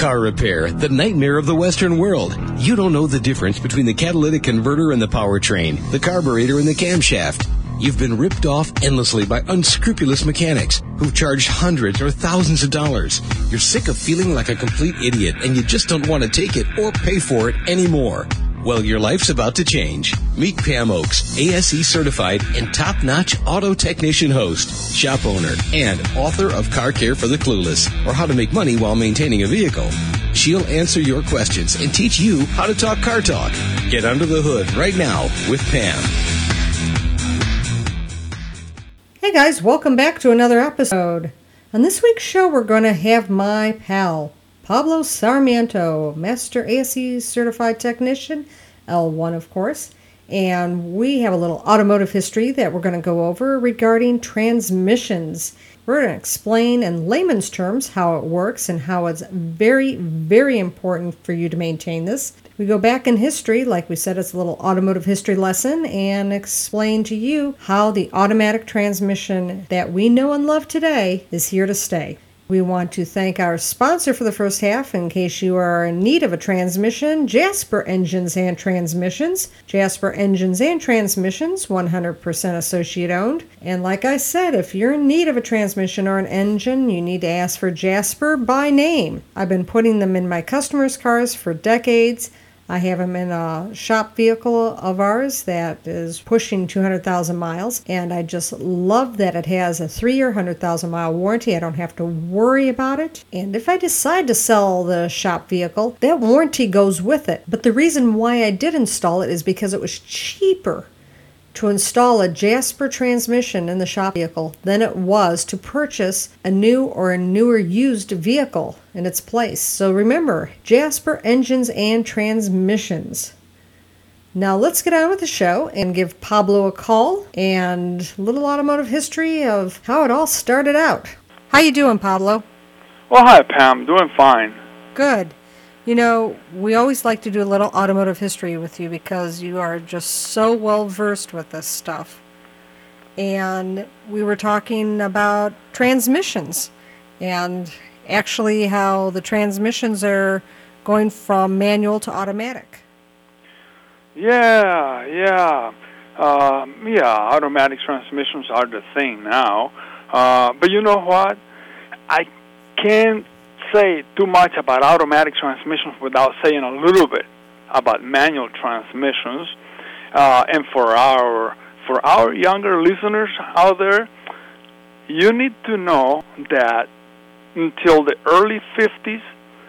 Car repair, the nightmare of the Western world. You don't know the difference between the catalytic converter and the powertrain, the carburetor and the camshaft. You've been ripped off endlessly by unscrupulous mechanics who've charged hundreds or thousands of dollars. You're sick of feeling like a complete idiot, and you just don't want to take it or pay for it anymore. Well, your life's about to change. Meet Pam Oakes, ASE certified and top-notch auto technician host, shop owner, and author of Car Care for the Clueless, or How to Make Money While Maintaining a Vehicle. She'll answer your questions and teach you how to talk car talk. Get under the hood right now with Pam. Hey guys, welcome back to another episode. On this week's show, we're going to have my pal, Pablo Sarmiento, Master ASE Certified Technician, L1 of course, and we have a little automotive history that we're going to go over regarding transmissions. We're going to explain in layman's terms how it works and how it's very, very important for you to maintain this. We go back in history, like we said, it's a little automotive history lesson, and explain to you how the automatic transmission that we know and love today is here to stay. We want to thank our sponsor for the first half. In case you are in need of a transmission, Jasper Engines and Transmissions. Jasper Engines and Transmissions, 100% associate owned. And like I said, if you're in need of a transmission or an engine, you need to ask for Jasper by name. I've been putting them in my customers' cars for decades. I have them in a shop vehicle of ours that is pushing 200,000 miles, and I just love that it has a 3-year, 100,000 mile warranty. I don't have to worry about it. And if I decide to sell the shop vehicle, that warranty goes with it. But the reason why I did install it is because it was cheaper to install a Jasper transmission in the shop vehicle than it was to purchase a new or a newer used vehicle in its place. So remember, Jasper Engines and Transmissions. Now let's get on with the show and give Pablo a call and a little automotive history of how it all started out. How you doing, Pablo? Well, hi, Pam. Doing fine. Good. You know, we always like to do a little automotive history with you because you are just so well versed with this stuff. And we were talking about transmissions and actually how the transmissions are going from manual to automatic. Automatic transmissions are the thing now. But you know what? I can't say too much about automatic transmissions without saying a little bit about manual transmissions. And for our younger listeners out there, you need to know that until the early 50s,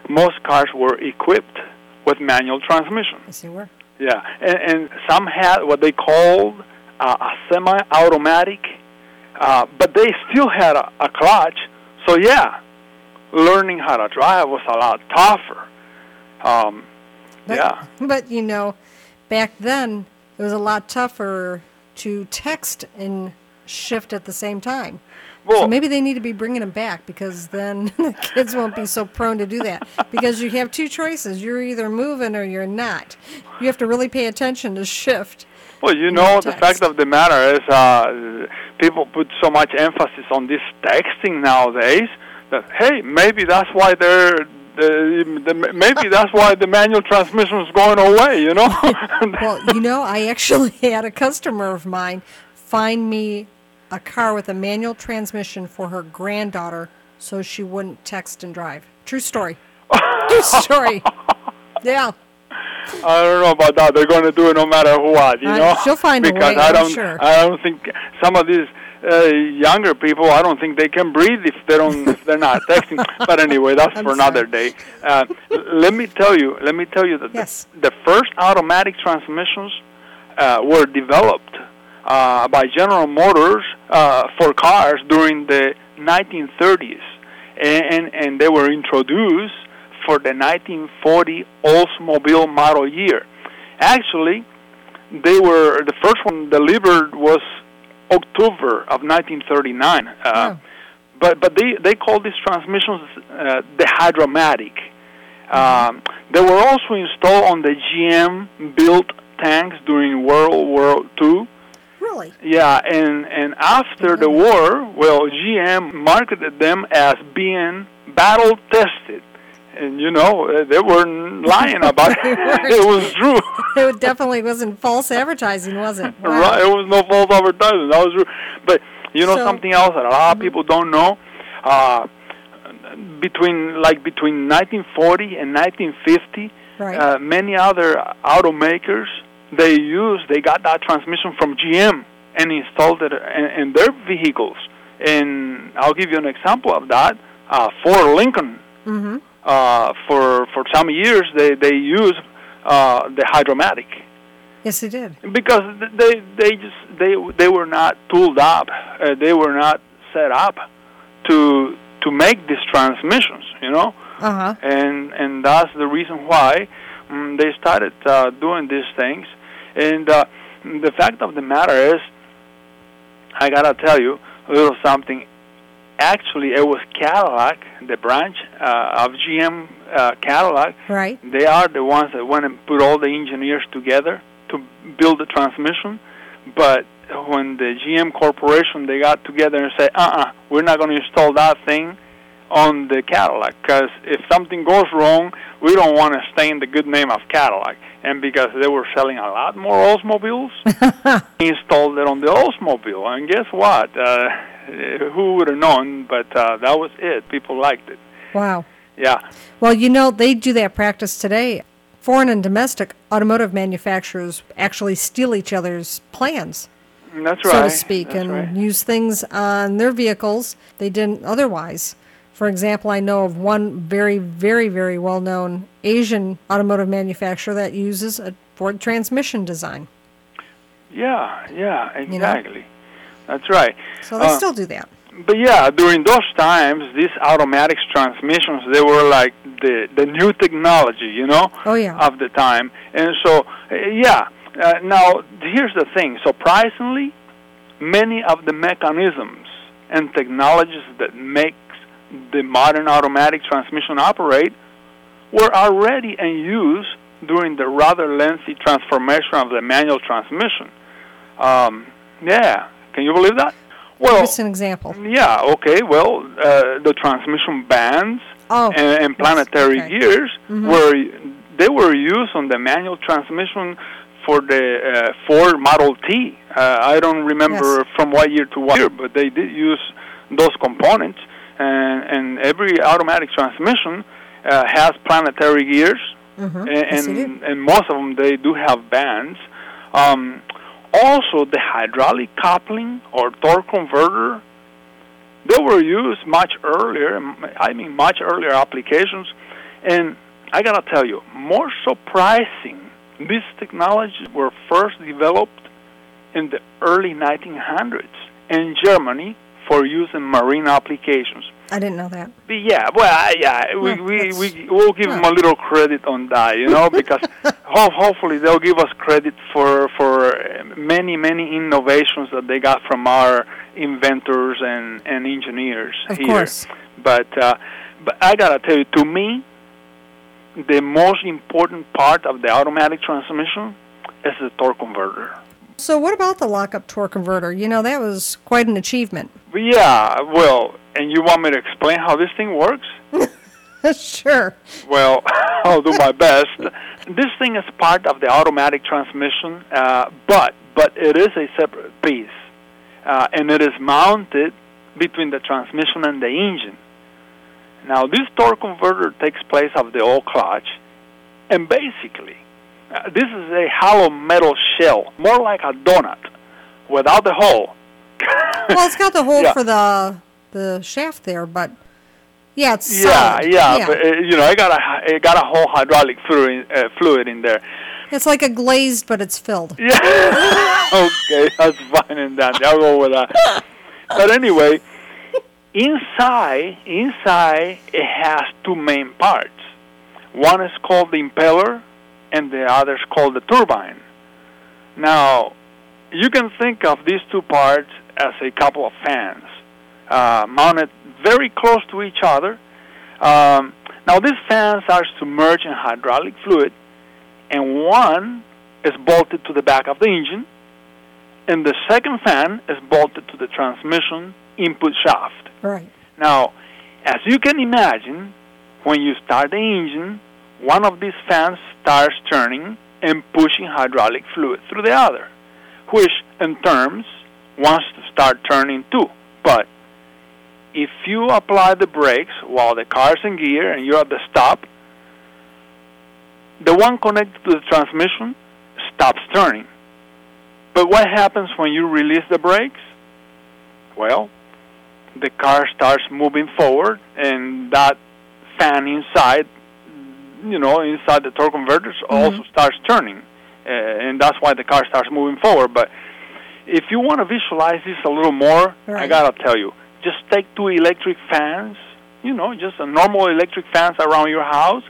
most cars were equipped with manual transmission. Yes, they were. Yeah, and some had what they called a semi-automatic, but they still had a clutch. So yeah, learning how to drive was a lot tougher. But, you know, back then it was a lot tougher to text and shift at the same time. Well, so maybe they need to be bringing them back because then the kids won't be so prone to do that. Because you have two choices. You're either moving or you're not. You have to really pay attention to shift. Well, you know, the fact of the matter is people put so much emphasis on this texting nowadays. Hey, maybe that's why the manual transmission is going away, you know? Well, you know, I actually had a customer of mine find me a car with a manual transmission for her granddaughter so she wouldn't text and drive. True story. True story. Yeah. I don't know about that. They're going to do it no matter what, you know? She'll find a way, I'm sure. I don't think some of these younger people, I don't think they can breathe if they're not texting. But anyway, that's for another day. Let me tell you that yes. The first automatic transmissions were developed by General Motors for cars during the 1930s, and they were introduced for the 1940 Oldsmobile model year. Actually, the first one delivered was October of 1939, but they called these transmissions the Hydra-Matic. They were also installed on the GM-built tanks during World War II. Really? Yeah, and after the war, well, GM marketed them as being battle-tested. and you know, they weren't lying about it. It was true. It definitely wasn't false advertising, was it? Wow. Right. It was no false advertising. That was true. But, you know, so, something else that a lot of people don't know, between 1940 and 1950, right. Many other automakers, they got that transmission from GM and installed it in their vehicles. And I'll give you an example of that. Ford Lincoln, for some years, they used the Hydra-Matic. Yes, they did. Because they were not tooled up. They were not set up to make these transmissions, you know. Uh-huh. And that's the reason why they started doing these things. And the fact of the matter is, I gotta tell you a little something. Actually, it was Cadillac, the branch of GM Cadillac. Right. They are the ones that went and put all the engineers together to build the transmission. But when the GM Corporation, they got together and said, we're not going to install that thing on the Cadillac, because if something goes wrong, we don't want to stain the good name of Cadillac. And because they were selling a lot more Oldsmobiles, they installed it on the Oldsmobile. And guess what? Who would have known? But that was it. People liked it. Wow. Yeah. Well, you know, they do that practice today. Foreign and domestic automotive manufacturers actually steal each other's plans. That's right. So to speak, that's and right. Use things on their vehicles they didn't otherwise. For example, I know of one very, very, very well-known Asian automotive manufacturer that uses a Ford transmission design. Yeah, exactly. You know? That's right. So they still do that. But yeah, during those times, these automatic transmissions, they were like the new technology, you know, of the time. And so, now, here's the thing. Surprisingly, many of the mechanisms and technologies that make the modern automatic transmission operate were already in use during the rather lengthy transformation of the manual transmission. Can you believe that? Well, give us an example. Yeah, okay, well, the transmission bands and planetary gears, they were used on the manual transmission for the Ford Model T. I don't remember from what year to what year, but they did use those components. And every automatic transmission has planetary gears, and most of them, they do have bands. Also, the hydraulic coupling or torque converter, they were used much earlier, much earlier applications. And I got to tell you, more surprising, these technologies were first developed in the early 1900s in Germany, for use in marine applications. I didn't know that. But we'll give them a little credit on that, you know, because hopefully they'll give us credit for many, many innovations that they got from our inventors and engineers here. Of course. But I got to tell you, to me, the most important part of the automatic transmission is the torque converter. So what about the lockup torque converter? You know, that was quite an achievement. Yeah, well, and you want me to explain how this thing works? Sure. Well, I'll do my best. This thing is part of the automatic transmission, but it is a separate piece, and it is mounted between the transmission and the engine. Now, this torque converter takes place of the old clutch, and basically, this is a hollow metal shell, more like a donut, without the hole. Well, it's got the hole for the shaft there, but it's solid. Yeah. But you know, it got a whole hydraulic fluid in there. It's like a glazed, but it's filled. Yeah. Okay, that's fine in that. I'll go with that. But anyway, inside it has two main parts. One is called the impeller, and the other is called the turbine. Now, you can think of these two parts as a couple of fans mounted very close to each other. Now, these fans are submerged in hydraulic fluid, and one is bolted to the back of the engine, and the second fan is bolted to the transmission input shaft. Right. Now, as you can imagine, When you start the engine, one of these fans starts turning and pushing hydraulic fluid through the other, which in turn wants to start turning too. But if you apply the brakes while the car's in gear and you're at the stop, the one connected to the transmission stops turning. But what happens when you release the brakes? Well, the car starts moving forward, and that fan inside, inside the torque converters also starts turning. And that's why the car starts moving forward. But if you want to visualize this a little more, right. I got to tell you, just take two electric fans, just a normal electric fans around your house,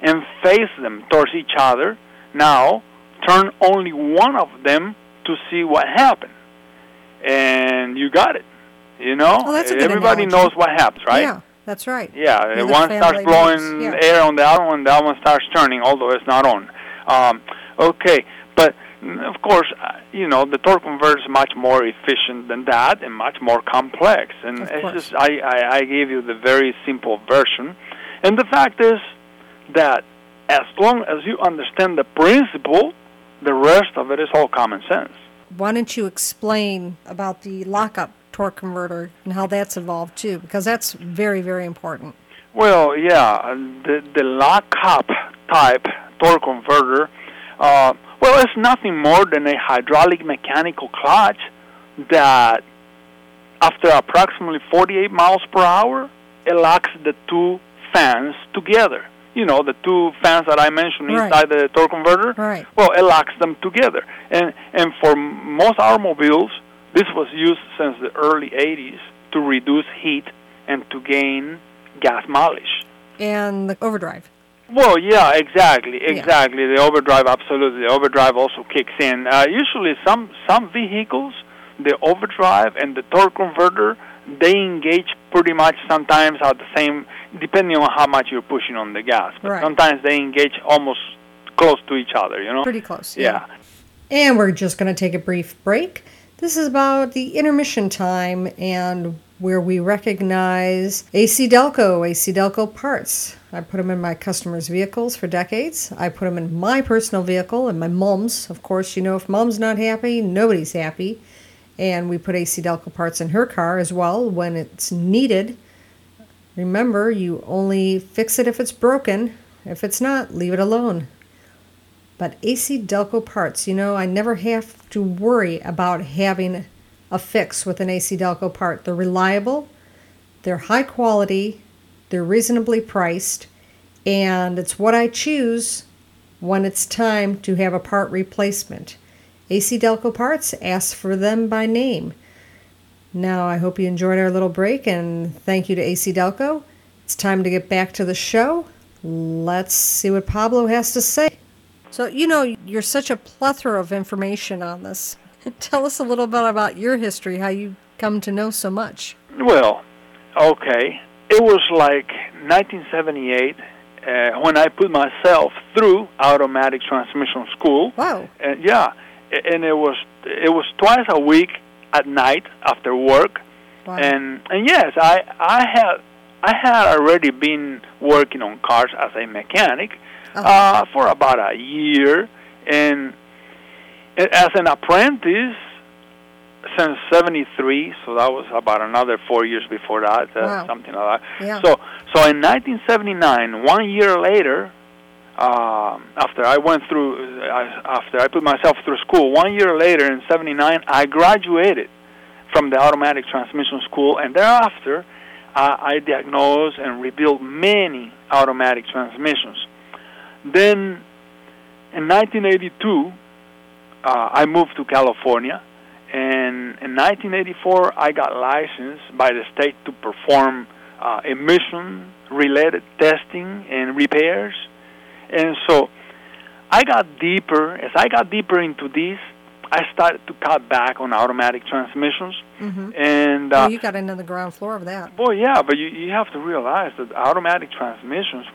and face them towards each other. Now, turn only one of them to see what happened. And you got it. Oh, that's a good everybody analogy. Knows what happens, right? Yeah, that's right. Yeah, one starts blowing air on the other one, that one starts turning, although it's not on. Okay, but of course, the torque converter is much more efficient than that and much more complex. And it's just I gave you the very simple version. And the fact is that as long as you understand the principle, the rest of it is all common sense. Why don't you explain about the lockup torque converter and how that's involved too, because that's very, very important. Well, yeah, the lockup type torque converter, it's nothing more than a hydraulic mechanical clutch that, after approximately 48 miles per hour, it locks the two fans together. The two fans that I mentioned inside the torque converter, well, it locks them together. And for most automobiles, this was used since the early 80s to reduce heat and to gain gas mileage. And the overdrive. Well, yeah, exactly. Yeah. The overdrive, absolutely. The overdrive also kicks in. Usually some vehicles, the overdrive and the torque converter, they engage pretty much sometimes at the same, depending on how much you're pushing on the gas. But sometimes they engage almost close to each other, Pretty close. Yeah. And we're just going to take a brief break. This is about the intermission time and where we recognize AC Delco parts. I put them in my customers' vehicles for decades. I put them in my personal vehicle and my mom's. Of course, if mom's not happy, nobody's happy. And we put AC Delco parts in her car as well when it's needed. Remember, you only fix it if it's broken. If it's not, leave it alone. But AC Delco parts, I never have to worry about having a fix with an AC Delco part. They're reliable, they're high quality, they're reasonably priced, and it's what I choose when it's time to have a part replacement. AC Delco parts, ask for them by name. Now, I hope you enjoyed our little break, and thank you to AC Delco. It's time to get back to the show. Let's see what Pablo has to say. So, you're such a plethora of information on this. Tell us a little bit about your history, how you come to know so much. Well, okay. It was like 1978 when I put myself through automatic transmission school. Wow. Yeah, and it was twice a week at night after work. Wow. And yes, I had already been working on cars as a mechanic. For about a year, and as an apprentice since 1973, so that was about another 4 years before that, something like that. Yeah. So in 1979, 1 year later, after I put myself through school, 1 year later in 1979, I graduated from the automatic transmission school, and thereafter, I diagnosed and rebuilt many automatic transmissions. Then, in 1982, I moved to California, and in 1984, I got licensed by the state to perform emission-related testing and repairs. And so, as I got deeper into this, I started to cut back on automatic transmissions. Mm-hmm. And you got into the ground floor of that. Boy, yeah, but you have to realize that automatic transmissions,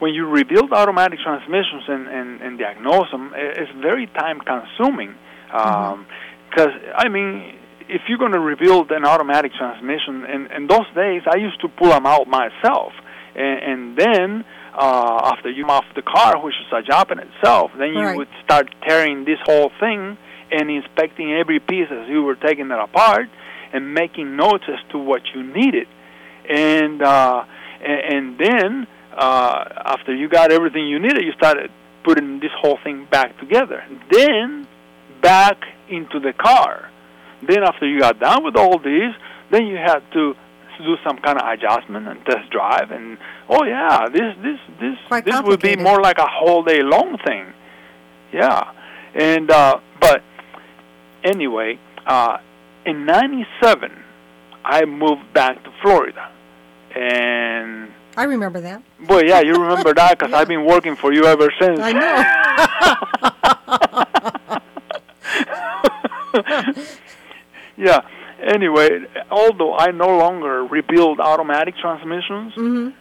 when you rebuild automatic transmissions and diagnose them, it's very time-consuming. Because, if you're going to rebuild an automatic transmission, in those days, I used to pull them out myself. and then after you off the car, which is a job in itself, then you would start tearing this whole thing and inspecting every piece as you were taking it apart and making notes as to what you needed. And then after you got everything you needed, you started putting this whole thing back together. Then back into the car. Then after you got done with all these, then you had to do some kind of adjustment and test drive. And, oh, yeah, this would be more like a whole day-long thing. Yeah. And but anyway, in 97, I moved back to Florida. And I remember that. Well, yeah, you remember that because I've been working for you ever since. I know. Yeah. Anyway, although I no longer rebuild automatic transmissions,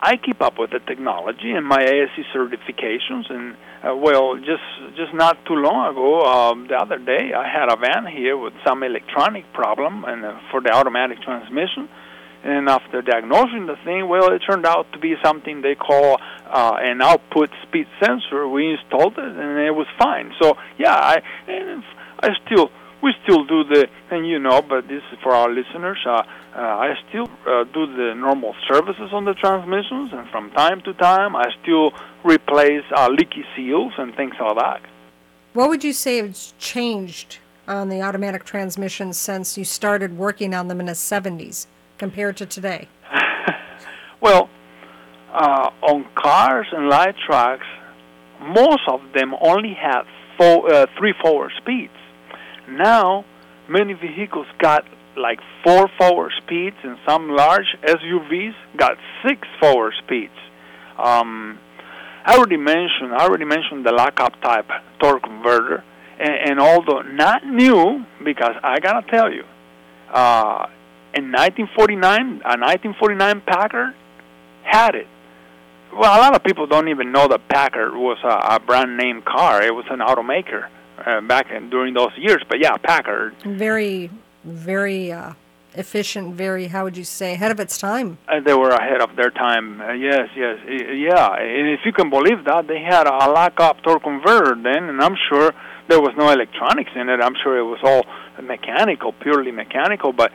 I keep up with the technology and my ASC certifications. And, well, just not too long ago, the other day, I had a van here with some electronic problem and for the automatic transmission. And after diagnosing the thing, well, it turned out to be something they call an output speed sensor. We installed it, and it was fine. So, yeah, we still do the, and you know, but this is for our listeners, I still do the normal services on the transmissions, and from time to time, I still replace leaky seals and things like that. What would you say has changed on the automatic transmission since you started working on them in the 70s? Compared to today? Well, on cars and light trucks, most of them only had three forward speeds. Now, many vehicles got like four forward speeds, and some large SUVs got six forward speeds. I already mentioned the lockup type torque converter, and although not new, because I gotta tell you, in 1949, a 1949 Packard had it. Well, a lot of people don't even know that Packard was a brand-name car. It was an automaker during those years. But, yeah, Packard. Very, very efficient, very, how would you say, ahead of its time. They were ahead of their time, yes. Yeah, and if you can believe that, they had a lockup torque converter then, and I'm sure there was no electronics in it. I'm sure it was all mechanical, purely mechanical, but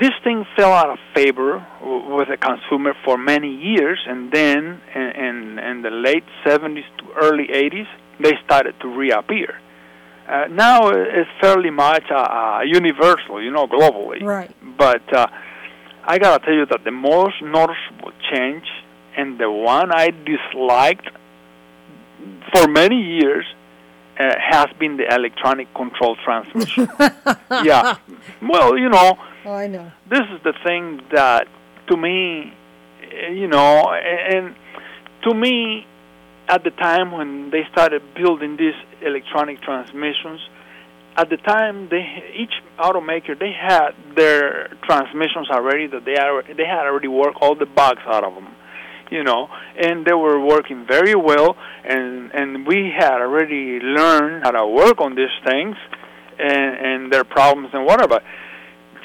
this thing fell out of favor with the consumer for many years, and then in the late 70s to early 80s, they started to reappear. Now it's fairly much universal, globally. Right. But I got to tell you that the most noticeable change, and the one I disliked for many years, has been the electronic control transmission. Yeah. Well, Oh, I know. This is the thing that, to me, and to me, at the time when they started building these electronic transmissions, at the time, each automaker, they had their transmissions already, that they had already worked all the bugs out of them, and they were working very well, and we had already learned how to work on these things and their problems and whatever.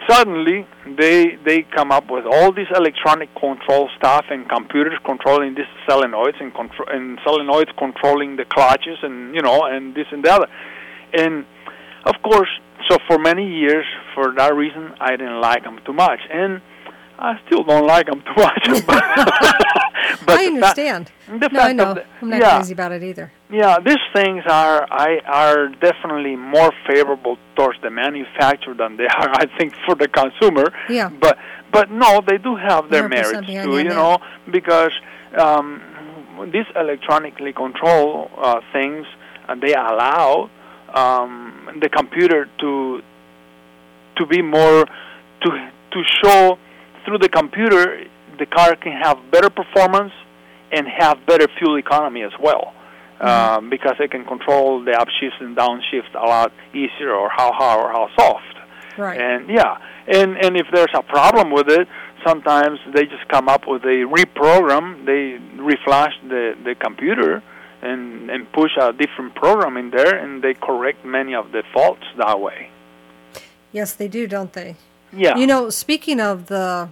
Suddenly, they come up with all this electronic control stuff and computers controlling these solenoids and solenoids controlling the clutches and, and this and the other. And, of course, so for many years, for that reason, I didn't like them too much. And I still don't like them too much. But I understand. I know. I'm not crazy about it either. Yeah, these things are definitely more favorable towards the manufacturer than they are, I think, for the consumer. Yeah. But no, they do have their merits too, because these electronically controlled things, they allow the computer to be more, to show through the computer, the car can have better performance and have better fuel economy as well, because it can control the upshift and downshift a lot easier, or how hard or how soft. Right. And yeah, and if there's a problem with it, sometimes they just come up with a reprogram. They reflash the computer and push a different program in there, and they correct many of the faults that way. Yes, they do, don't they? Yeah. Speaking of the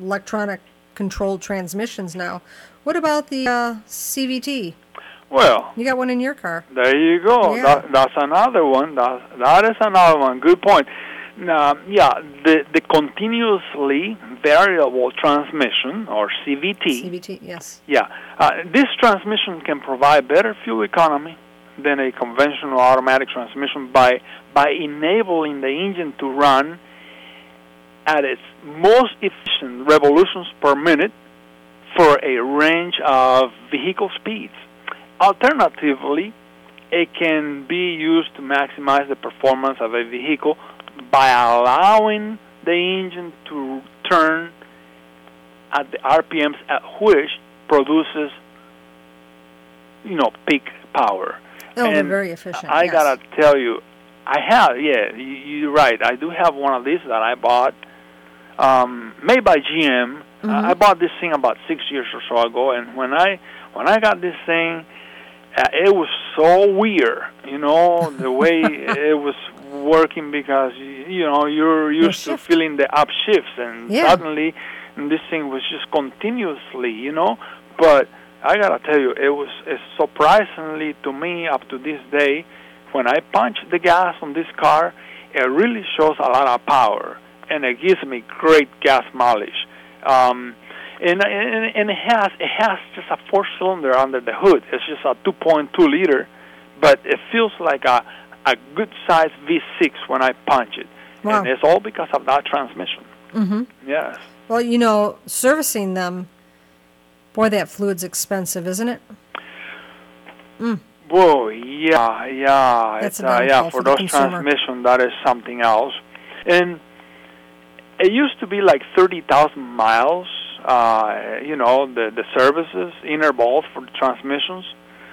electronic controlled transmissions now. What about the CVT? Well, you got one in your car. There you go. Yeah. That's another one. That is another one. Good point. The continuously variable transmission, or CVT. CVT, yes. Yeah. This transmission can provide better fuel economy than a conventional automatic transmission by enabling the engine to run at its most efficient revolutions per minute for a range of vehicle speeds. Alternatively, it can be used to maximize the performance of a vehicle by allowing the engine to turn at the RPMs at which produces, peak power. That would be very efficient. I gotta tell you, you're right. I do have one of these that I bought, made by GM. Mm-hmm. I bought this thing about 6 years or so ago, and when I got this thing, it was so weird, the way it was working, because you're used to feeling the up shifts, and suddenly this thing was just continuously, But I gotta tell you, it's surprisingly to me up to this day, when I punch the gas on this car, it really shows a lot of power, and it gives me great gas mileage. And it has just a 4-cylinder under the hood. It's just a 2.2 liter, but it feels like a good size V6 when I punch it. Wow. And it's all because of that transmission. Mm-hmm. Yes. Well, servicing them, boy, that fluid's expensive, isn't it? Mm. Whoa, yeah. That's for those transmissions, that is something else. And it used to be like 30,000 miles. The services, inner valve for the transmissions.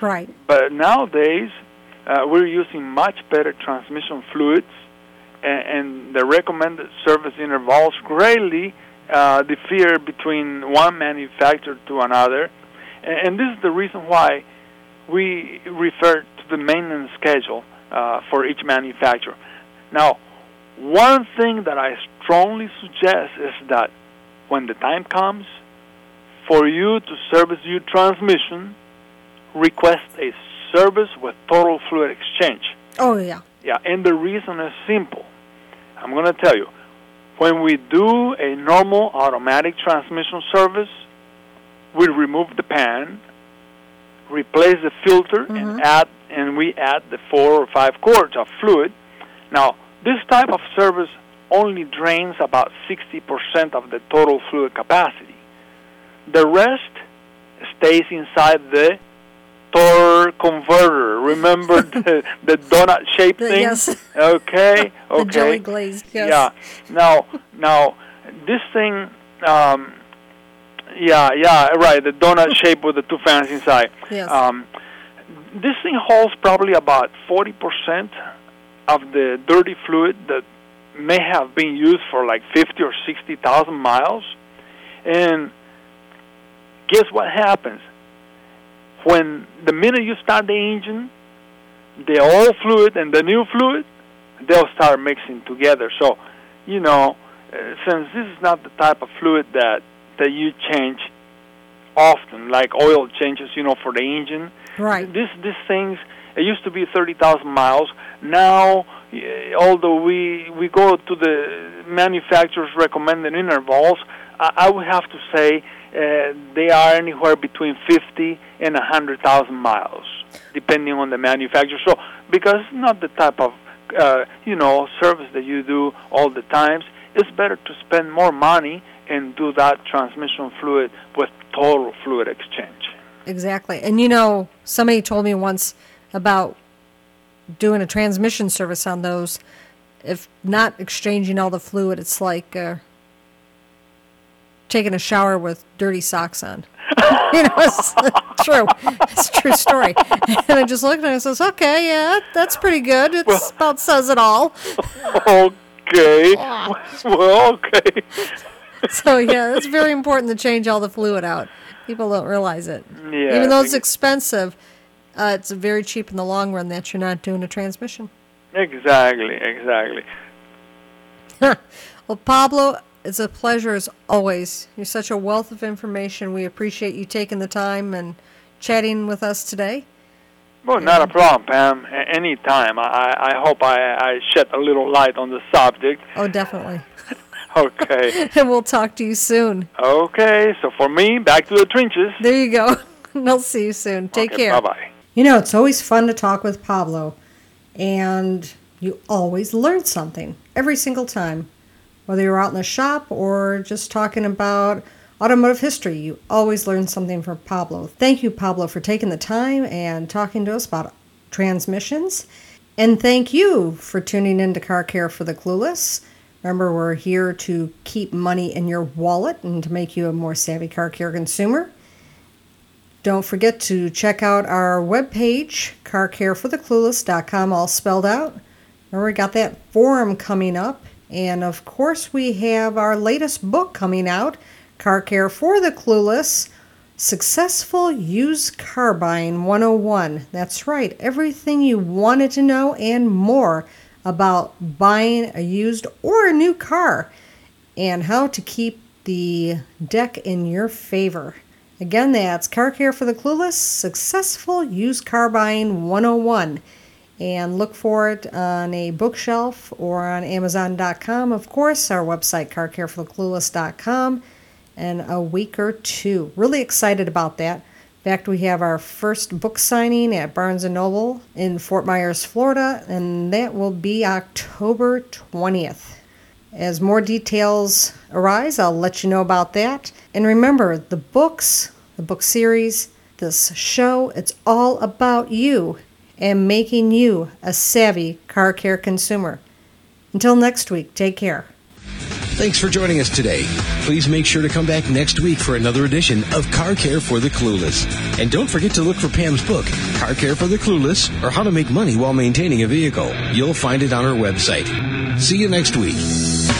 Right. But nowadays, we're using much better transmission fluids, and the recommended service intervals greatly differ between one manufacturer to another. And this is the reason why we refer to the maintenance schedule for each manufacturer. Now, one thing that I strongly suggest is that when the time comes for you to service your transmission, request a service with total fluid exchange. Oh, yeah. Yeah, and the reason is simple. I'm going to tell you. When we do a normal automatic transmission service, we remove the pan, replace the filter, mm-hmm. and we add the 4 or 5 quarts of fluid. Now, this type of service only drains about 60% of the total fluid capacity. The rest stays inside the torque converter. Remember the donut-shaped thing? Yes. Okay. The jelly glazed, yes. Yeah. Now, this thing, right, the donut shape with the two fans inside. Yes. This thing holds probably about 40% of the dirty fluid that may have been used for like 50 or 60,000 miles. And guess what happens? The minute you start the engine, the old fluid and the new fluid, they'll start mixing together. So, since this is not the type of fluid that you change often, like oil changes, for the engine. Right. These things, it used to be 30,000 miles. Now, although we go to the manufacturer's recommended intervals, I would have to say they are anywhere between 50 and 100,000 miles, depending on the manufacturer. So, because it's not the type of service that you do all the times, it's better to spend more money and do that transmission fluid with total fluid exchange. Exactly. And somebody told me once about doing a transmission service on those. If not exchanging all the fluid, it's like taking a shower with dirty socks on. It's true. It's a true story. And I just looked at it and says, okay, yeah, that's pretty good. It about says it all. Okay. Okay. So, yeah, it's very important to change all the fluid out. People don't realize it. Yeah, even though it's expensive, it's very cheap in the long run that you're not doing a transmission. Exactly. Well, Pablo, It's a pleasure as always. You're such a wealth of information. We appreciate you taking the time and chatting with us today. Well, not a problem, Pam. Any time. I hope I shed a little light on the subject. Oh, definitely. Okay. And we'll talk to you soon. Okay. So for me, back to the trenches. There you go. I'll see you soon. Take care. Bye-bye. You know, it's always fun to talk with Pablo, and you always learn something every single time. Whether you're out in the shop or just talking about automotive history, you always learn something from Pablo. Thank you, Pablo, for taking the time and talking to us about transmissions. And thank you for tuning in to Car Care for the Clueless. Remember, we're here to keep money in your wallet and to make you a more savvy car care consumer. Don't forget to check out our webpage, CarCareForTheClueless.com, all spelled out. Remember, we got that forum coming up. And, of course, we have our latest book coming out, Car Care for the Clueless, Successful Used Car Buying 101. That's right, everything you wanted to know and more about buying a used or a new car and how to keep the deck in your favor. Again, that's Car Care for the Clueless, Successful Used Car Buying 101. And look for it on a bookshelf or on Amazon.com. Of course, our website, CarCareForTheClueless.com, in a week or two. Really excited about that. In fact, we have our first book signing at Barnes & Noble in Fort Myers, Florida, and that will be October 20th. As more details arise, I'll let you know about that. And remember, the books, the book series, this show, it's all about you and making you a savvy car care consumer. Until next week, take care. Thanks for joining us today. Please make sure to come back next week for another edition of Car Care for the Clueless. And don't forget to look for Pam's book, Car Care for the Clueless, or How to Make Money While Maintaining a Vehicle. You'll find it on our website. See you next week.